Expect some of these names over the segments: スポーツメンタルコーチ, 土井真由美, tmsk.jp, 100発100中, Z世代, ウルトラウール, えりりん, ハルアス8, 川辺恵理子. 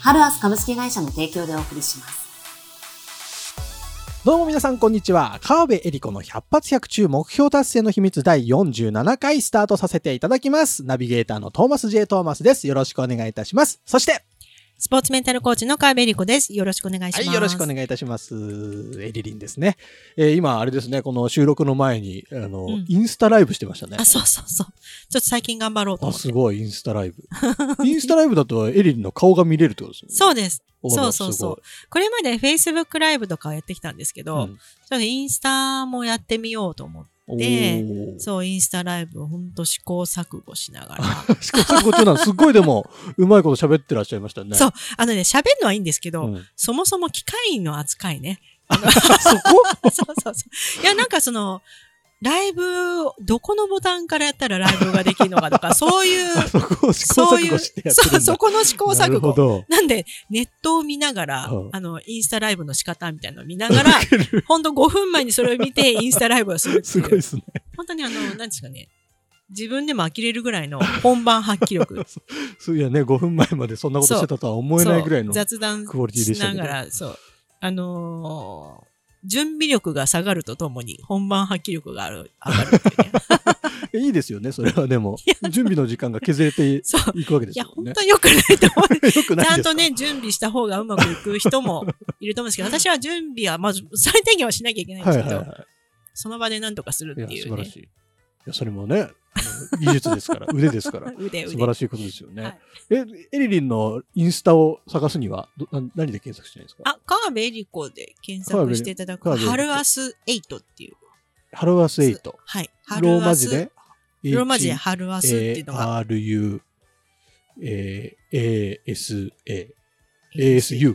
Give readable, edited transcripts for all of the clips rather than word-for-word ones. ハルアス株式会社の提供でお送りします。どうも皆さんこんにちは。川辺恵理子の百発百中目標達成の秘密第47回スタートさせていただきます。ナビゲーターのトーマス J トーマスです。よろしくお願いいたします。そしてスポーツメンタルコーチの川辺恵理子です。よろしくお願いします。はい、よろしくお願いいたします。エリリンですね。今、あれですね、この収録の前に、インスタライブしてましたね。あ、そうそうそう。ちょっと最近頑張ろうと思って。あ、すごい、インスタライブ。インスタライブだとエリリンの顔が見れるってことですよね。そうです。そうそうそう。これまで Facebook ライブとかやってきたんですけど、うん、ちょっとインスタもやってみようと思って。で、そう、インスタライブをほんと試行錯誤しながら。試行錯誤中なんすっごいでも、うまいこと喋ってらっしゃいましたね。そう、喋るのはいいんですけど、そもそも機械の扱いね。そこそうそうそう。いや、なんかその、ライブ、どこのボタンからやったらライブができるのかとか、そういう、そこを試行錯誤してやってるんだ。そう、そこの試行錯誤。なんで、ネットを見ながら、インスタライブの仕方みたいなのを見ながら、ほんと5分前にそれを見て、インスタライブをするっていう。すごいですね。本当に何ですかね。自分でも呆れるぐらいの本番発揮力。そういやね、5分前までそんなことしてたとは思えないぐらいのクオリティでしたね。雑談しながら、そう。準備力が下がるとともに本番発揮力が上がるっていうね。いいですよね、それはでも。準備の時間が削れていくわけですよね。いや、本当に良くないと思う。よくないですか。ちゃんとね、準備した方がうまくいく人もいると思うんですけど、私は準備は、まず最低限はしなきゃいけないんですけど、その場で何とかするっていうね。いや、素晴らしい。いや、それもね、技術ですから、腕ですから。腕。素晴らしいことですよね。はい、エリリンのインスタを探すには、何で検索してないですか？あ、川辺恵理子で検索していただくと、ハルアス8っていう。ハルアス8。はい。ローマ字でハルアスっていうのが。ASU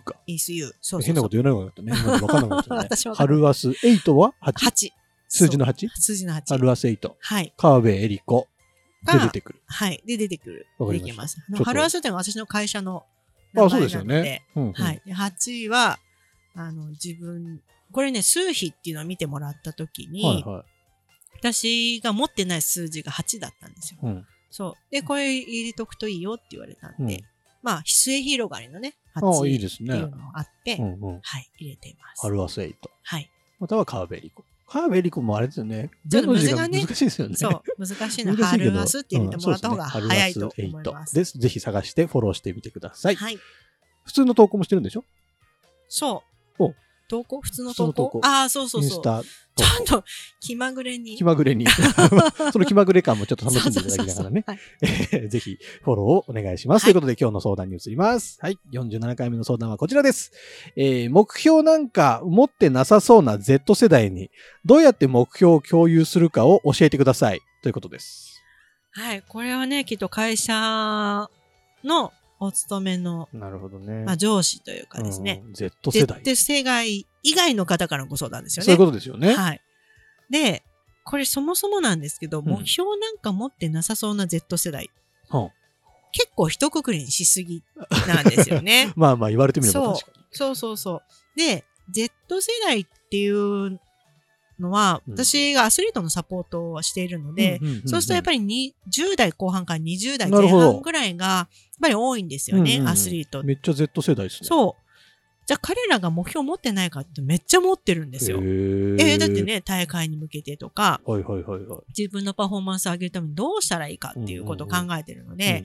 か。ASU。そう。変なこと言わなかったね。わかんなかったね。私は。ハルアス8は 8。数字の 8？ 数字の8。ハルアス8。はい。川辺恵理子。で出てくる。はい。で出てくる。できます。ハルアスっていうのは私の会社の名前なので。あ、そうですよね。はい。8は、自分、これね、数比っていうのを見てもらったときに、はいはい、私が持ってない数字が8だったんですよ。うん、そう。で、これ入れとくといいよって言われたんで、まあ、末広がりのね、8っていうのがあって、はい、入れています。ハルアス8。はい。または川辺恵理子。川辺恵理子もあれですよね。ちょっと難しいですよね。そう、難しいな。ハルアスって入れてもらった方が早いと思います。です。ぜひ探してフォローしてみてください。はい。普通の投稿もしてるんでしょ？そう。投稿？普通の投稿？ああ、そうそうそう。ちゃんと気まぐれに。気まぐれに。その気まぐれ感もちょっと楽しんでいただきながらね。ぜひフォローをお願いします。ということで今日の相談に移ります。はい。47回目の相談はこちらです。目標なんか持ってなさそうな Z 世代にどうやって目標を共有するかを教えてください。ということです。はい。これはね、きっと会社のお勤めの、なるほどね。まあ、上司というかですね。Z 世代。Z 世代以外の方からのご相談ですよね。そういうことですよね。はい。で、これそもそもなんですけど、目標なんか持ってなさそうな Z 世代。結構一括りにしすぎなんですよね。まあまあ言われてみれば確かに。そうそうそう。で、Z 世代っていうのは、私がアスリートのサポートをしているので、そうするとやっぱり10代後半から20代前半ぐらいが、やっぱり多いんですよね、アスリート。めっちゃ Z 世代ですね。そう。じゃあ彼らが目標持ってないかってめっちゃ持ってるんですよ。だってね、大会に向けてとか、自分のパフォーマンスを上げるためにどうしたらいいかっていうことを考えてるので、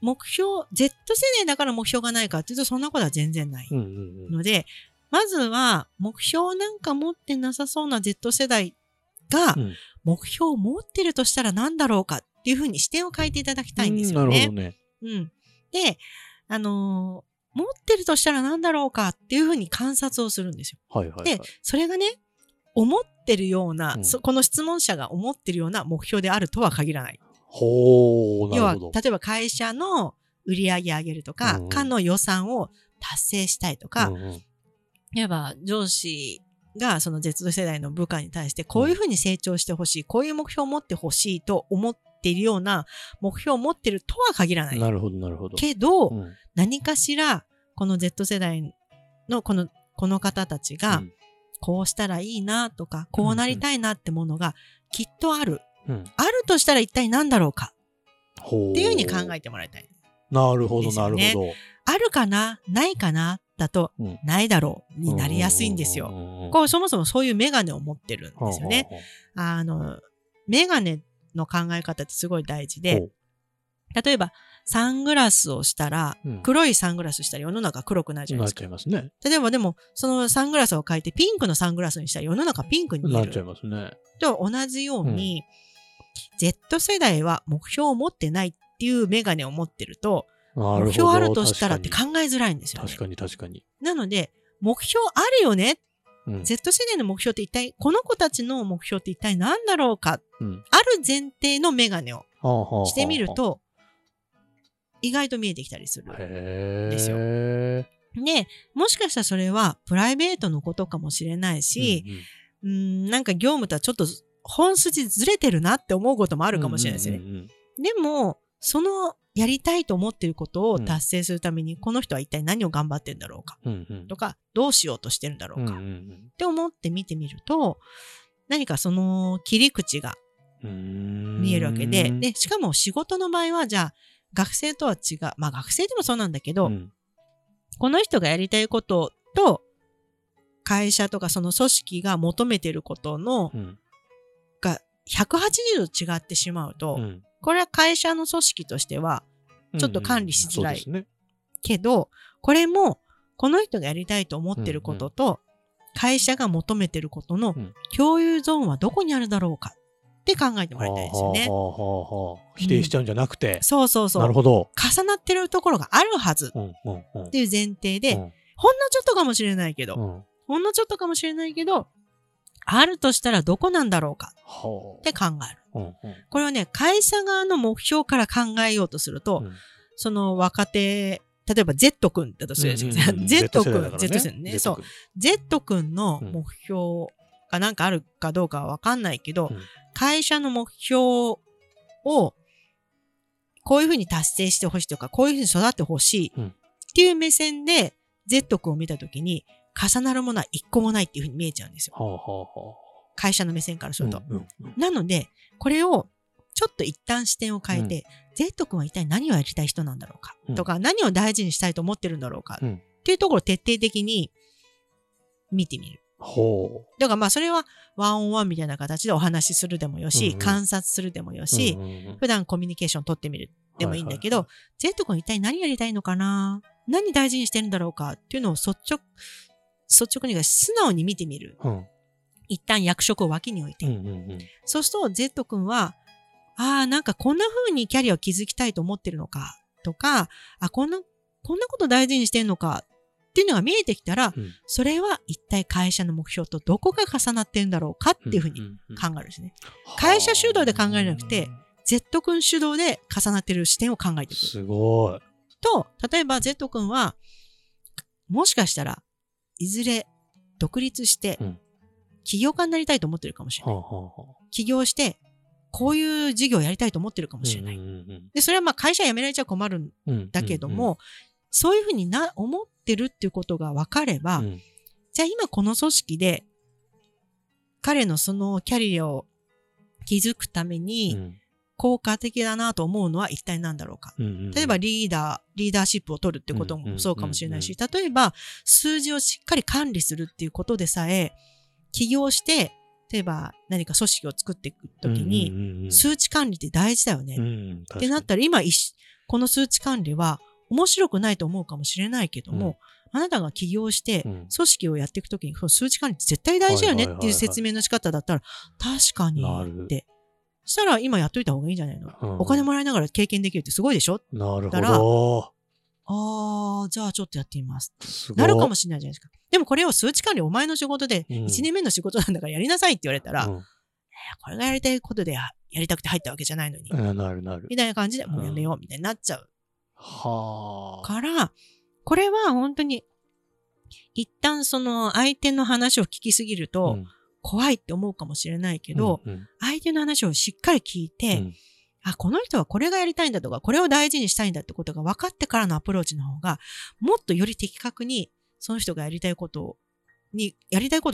目標、Z 世代だから目標がないかっていうとそんなことは全然ないので、まずは目標なんか持ってなさそうな Z 世代が目標を持ってるとしたら何だろうかっていうふうに視点を変えていただきたいんですよね。なるほどね。うん。で、持ってるとしたら何だろうかっていうふうに観察をするんですよ。で、それがね、思ってるような、この質問者が思ってるような目標であるとは限らない。ほー、なるほど。要は、例えば会社の売り上げ上げるとか、課の予算を達成したいとか、いわば上司がその Z 世代の部下に対してこういうふうに成長してほしい、こういう目標を持ってほしいと思っているような目標を持ってるとは限らない。なるほどなるほど。けど、何かしらこの Z 世代のこの方たちがこうしたらいいなとか、こうなりたいなってものがきっとある、あるとしたら一体何だろうかっていうふうに考えてもらいたい。なるほどなるほど。あるかなないかなだと、ないだろうになりやすいんですよ。こうそもそもそういうメガネを持ってるんですよね。メガネの考え方ってすごい大事で、例えばサングラスをしたら、黒いサングラスしたら世の中黒くなるじゃないですか。なっちゃいますね。例えばでもそのサングラスを変えてピンクのサングラスにしたら世の中ピンクに見える。なっちゃいますね。と同じように、Z 世代は目標を持ってないっていうメガネを持ってると、目標あるとしたらって考えづらいんですよね。確かに確かに。なので目標あるよね、Z 世代の目標って一体この子たちの目標って一体何だろうか、ある前提のメガネをしてみると、意外と見えてきたりするんですよ。で、もしかしたらそれはプライベートのことかもしれないし、なんか業務とはちょっと本筋ずれてるなって思うこともあるかもしれないですよね。でもそのやりたいと思っていることを達成するために、この人は一体何を頑張ってんだろうか、とかどうしようとしてるんだろうか、って思って見てみると、何かその切り口が見えるわけで、でしかも仕事の場合はじゃあ学生とは違う、まあ学生でもそうなんだけど、この人がやりたいことと会社とかその組織が求めていることの、が180度違ってしまうと、これは会社の組織としてはちょっと管理しづらい、けどこれもこの人がやりたいと思ってることと会社が求めてることの共有ゾーンはどこにあるだろうかって考えてもらいたいですよね。否定しちゃうんじゃなくて、そうそうそう。なるほど。重なってるところがあるはずっていう前提で、ほんのちょっとかもしれないけど、あるとしたらどこなんだろうかって考える。これはね、会社側の目標から考えようとすると、その若手、例えば Z 君だとするじゃないですか。Z 君、Z 君ね。そう。Z 君の目標がなんかあるかどうかはわかんないけど、会社の目標をこういうふうに達成してほしいとか、こういうふうに育ってほしいっていう目線で Z 君を見たときに、重なるものは一個もないっていうふうに見えちゃうんですよ。会社の目線からすると、なのでこれをちょっと一旦視点を変えて、Z 君は一体何をやりたい人なんだろうか、とか何を大事にしたいと思ってるんだろうか、っていうところを徹底的に見てみる。だからまあそれはワンオンワンみたいな形でお話しするでもよし、観察するでもよし、普段コミュニケーション取ってみるでもいいんだけど、Z 君は一体何やりたいのかな、何大事にしてるんだろうかっていうのを率直に素直に見てみる。一旦役職を脇に置いて、そうすると Z 君はなんかこんな風にキャリアを築きたいと思ってるのかとか、こんなこと大事にしてるのかっていうのが見えてきたら、それは一体会社の目標とどこが重なってんだろうかっていう風に考えるんですね。会社主導で考えなくて Z 君主導で重なってる視点を考えていく。すごい。と、例えば Z 君はもしかしたらいずれ独立して、起業家になりたいと思ってるかもしれない。起業して、こういう事業をやりたいと思ってるかもしれない。で、それはまあ会社辞められちゃ困るんだけども、そういうふうに思ってるっていうことが分かれば、じゃあ今この組織で、彼のそのキャリアを築くために、効果的だなと思うのは一体何だろうか。例えばリーダーシップを取るってこともそうかもしれないし、例えば数字をしっかり管理するっていうことでさえ、起業して、例えば何か組織を作っていくときに、数値管理って大事だよね。ってなったら、今、この数値管理は面白くないと思うかもしれないけども、あなたが起業して組織をやっていくときに、数値管理って絶対大事だよねっていう説明の仕方だったら、確かにって。そしたら、今やっといた方がいいんじゃないの、お金もらいながら経験できるってすごいでしょ。なるほど。じゃあちょっとやってみます。なるかもしれないじゃないですか。でもこれを数値管理お前の仕事で1年目の仕事なんだからやりなさいって言われたら、これがやりたいことでやりたくて入ったわけじゃないのに。なるなる。みたいな感じでもうやめようみたいになっちゃう。から、これは本当に一旦その相手の話を聞きすぎると怖いって思うかもしれないけど、うんうん、相手の話をしっかり聞いて、うん、あ、この人はこれがやりたいんだとか、これを大事にしたいんだってことが分かってからのアプローチの方が、もっとより的確にその人がやりたいことを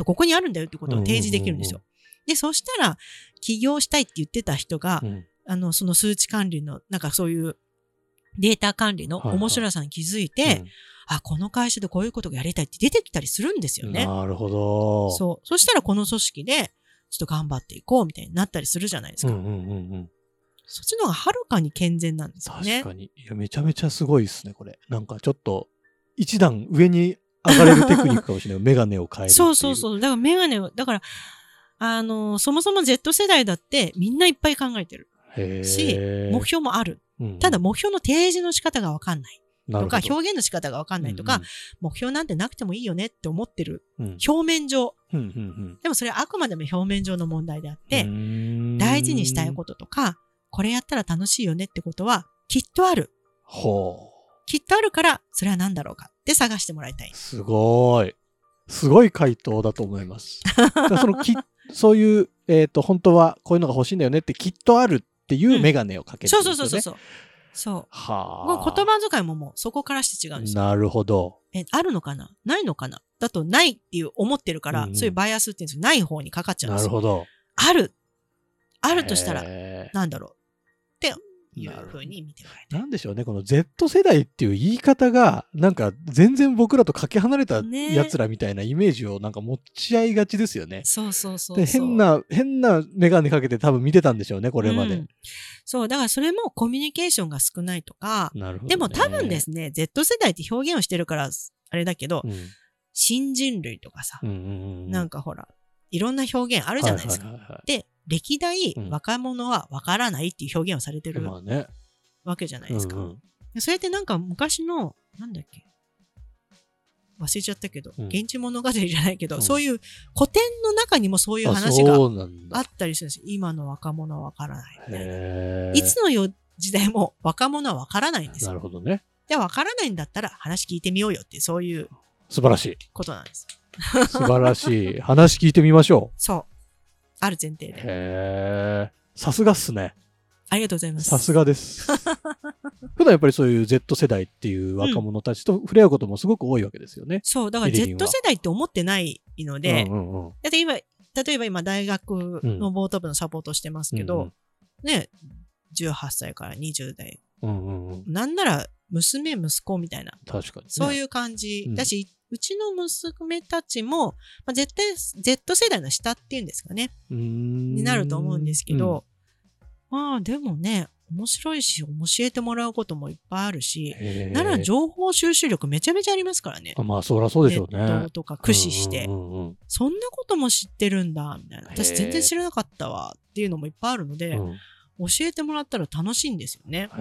ここにあるんだよってことを提示できるんですよ。うんうんうんうん、で、そしたら起業したいって言ってた人が、うん、その数値管理の、なんかそういうデータ管理の面白さに気づいて、はいはい、うん、あ、この会社でこういうことがやりたいって出てきたりするんですよね。なるほど。そう。そしたらこの組織でちょっと頑張っていこうみたいになったりするじゃないですか。うんうんうんうん、そっちの方がはるかに健全なんですよね。確かに。いや、めちゃめちゃすごいですね、これ。なんかちょっと一段上に上がれるテクニックかもしれない。メガネを変える。そうそうそう。だからメガネを、だから、そもそも Z 世代だってみんないっぱい考えてる。し、目標もある。ただ目標の提示の仕方がわかんないとか、表現の仕方がわかんないとか、うんうん、目標なんてなくてもいいよねって思ってる、うん、表面上、うんうんうん、でもそれはあくまでも表面上の問題であって、大事にしたいこととか、これやったら楽しいよねってことはきっとある。ほう。きっとあるから、それは何だろうかって探してもらいたい。すごい。すごい回答だと思います。そのそういう、本当はこういうのが欲しいんだよねってきっとあるっていうメガネをかけてるんですよね。そうそうそうそう。そう。はあ。言葉遣いももうそこからして違うんですよ。なるほど。あるのかな？ないのかな？だとないっていう思ってるから、うん、そういうバイアスっていうんですよ。ない方にかかっちゃうんですよ。なるほど。ある。あるとしたら、なんだろうっていう風に見てもらいたい。なんでしょうね。この Z 世代っていう言い方が、なんか全然僕らとかけ離れた奴らみたいなイメージをなんか持ち合いがちですよね。そうそうそうそう。で、変なメガネかけて多分見てたんでしょうね、これまで。うん、そう、だからそれもコミュニケーションが少ないとか、なるほどね、でも多分ですね、Z 世代って表現をしてるからあれだけど、うん、新人類とかさ、うんうんうん、なんかほら、いろんな表現あるじゃないですか。はいはいはいはい、で、歴代若者はわからないっていう表現をされてる、うんね、わけじゃないですか、うんうん。それってなんか昔の、なんだっけ忘れちゃったけど、うん、現地物語じゃないけど、うん、そういう古典の中にもそういう話があったりするんですよ。今の若者はわからないみたいな。いつの時代も若者はわからないんですよ。なるほどね。で、わからないんだったら話聞いてみようよって、そういう素晴らしいことなんです。素晴らしい。話聞いてみましょう。そう。ある前提で。へー。さすがっすね。ありがとうございます。さすがです。普段やっぱりそういう Z 世代っていう若者たちと触れ合うこともすごく多いわけですよね。うん、そう。だから Z 世代って思ってないので、うんうんうん、だって今、例えば今大学のボート部のサポートしてますけど、うん、ね、18歳から20代。うんうんうん、なんなら娘、息子みたいな。確かに、ね。そういう感じ。だし、うん、うちの娘たちも、まあ、絶対 Z 世代の下っていうんですかね、になると思うんですけど、うん、まあでもね、面白いし教えてもらうこともいっぱいあるし、なら情報収集力めちゃめちゃありますからね。まあそりゃそうでしょうね。ネットとか駆使して、うんうんうん、そんなことも知ってるんだみたいな、私全然知らなかったわっていうのもいっぱいあるので、うん、教えてもらったら楽しいんですよね。へ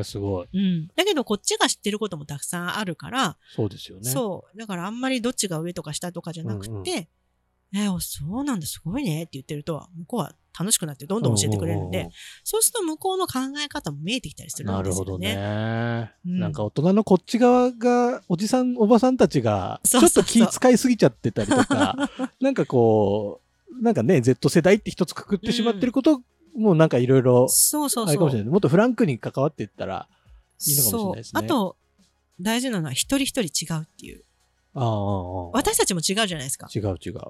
ー、すごい。うん。だけどこっちが知ってることもたくさんあるから。そうですよね。そう。だからあんまりどっちが上とか下とかじゃなくて、うんうん、そうなんだ、すごいねって言ってると、向こうは楽しくなってどんどん教えてくれるんで、うんうんうん、そうすると向こうの考え方も見えてきたりするんですよね。なるほどね。うん、なんか大人のこっち側が、おじさん、おばさんたちが、ちょっと気遣いすぎちゃってたりとか、なんかこう、なんかね、Z 世代って一つくくってしまってること、うんもうなんかいろいろあれかもしれない。もっとフランクに関わっていったらいいのかもしれないですね。そう。あと大事なのは一人一人違うっていう。ああ。私たちも違うじゃないですか。違う違う。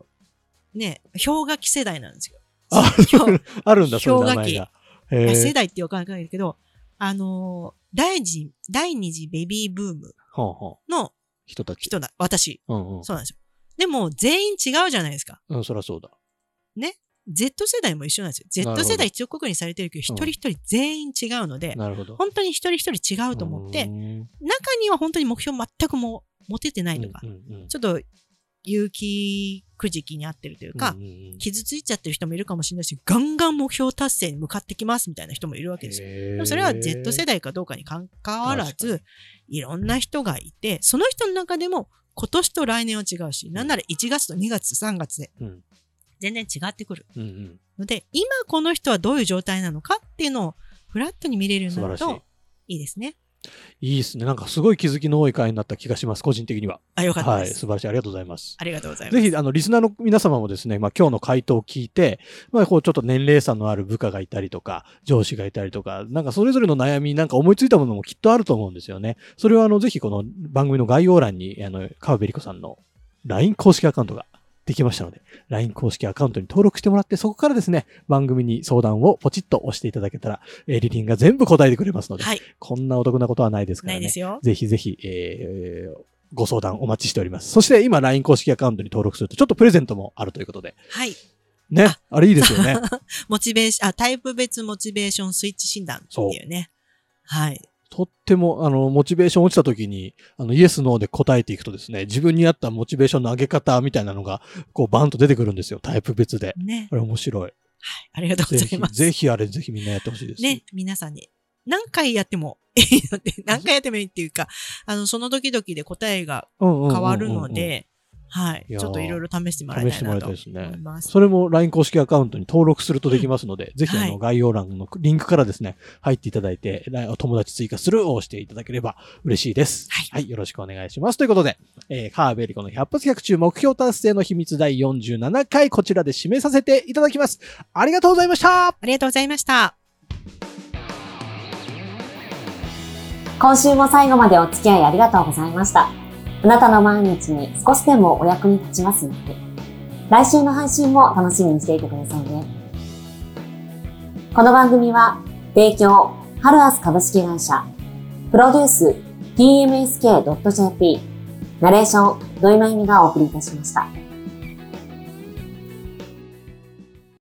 ね、氷河期世代なんですよ。あるんだそういう名前が。氷河期世代ってわかんないけど、第二次ベビーブームの人たち。私、うんうん。そうなんですよ。でも全員違うじゃないですか。うん、そりゃそうだ。ね。Z 世代も一緒なんですよ。Z 世代一応国にされてるけど、一人一人全員違うので、うん、本当に一人一人違うと思って、中には本当に目標全くも持ててないとか、うんうんうん、ちょっと勇気くじきに合ってるというか、うんうん、傷ついちゃってる人もいるかもしれないし、ガンガン目標達成に向かってきますみたいな人もいるわけですよ。でもそれは Z 世代かどうかに関わらず、いろんな人がいて、その人の中でも今年と来年は違うし、なんなら1月と2月と3月で、うん全然違ってくる、うんうん、ので今この人はどういう状態なのかっていうのをフラットに見れるようになるといいですね。いいですね。なんかすごい気づきの多い回になった気がします。個人的には。あ、よかったです。はい、素晴らしい。ありがとうございます。ありがとうございます。ぜひリスナーの皆様もですね、まあ今日の回答を聞いて、まあこうちょっと年齢差のある部下がいたりとか、上司がいたりとか、なんかそれぞれの悩みなんか思いついたものもきっとあると思うんですよね。それはぜひこの番組の概要欄に川辺理子さんの LINE 公式アカウントができましたので、LINE 公式アカウントに登録してもらって、そこからですね、番組に相談をポチッと押していただけたら、リリンが全部答えてくれますので、はい、こんなお得なことはないですからね。ないですよ。ぜひぜひ、ご相談お待ちしております。そして今 LINE 公式アカウントに登録すると、ちょっとプレゼントもあるということで。はい。ね、あれいいですよね。モチベーション、タイプ別モチベーションスイッチ診断っていうね。はい。とっても、モチベーション落ちた時に、イエス、ノーで答えていくとですね、自分に合ったモチベーションの上げ方みたいなのが、こう、バンと出てくるんですよ。タイプ別で。ね。あれ面白い。はい。ありがとうございます。ぜひみんなやってほしいです。ね。皆さんに。何回やってもいいので、何回やってもいいっていうか、その時々で答えが変わるので、はい。ちょっといろいろ試してもらいたいなと思います。試してもらいたいですね。それも LINE 公式アカウントに登録するとできますので、うん、ぜひ概要欄のリンクからですね、入っていただいて、友達追加するを押していただければ嬉しいです。はい。はい。よろしくお願いします。ということで、川辺理子の100発100中目標達成の秘密第47回、こちらで締めさせていただきます。ありがとうございました。ありがとうございました。今週も最後までお付き合いありがとうございました。あなたの毎日に少しでもお役に立ちますように。来週の配信も楽しみにしていてくださいね。この番組は、提供、ハルアス株式会社、プロデュース、tmsk.jp、ナレーション、土井真由美がお送りいたしました。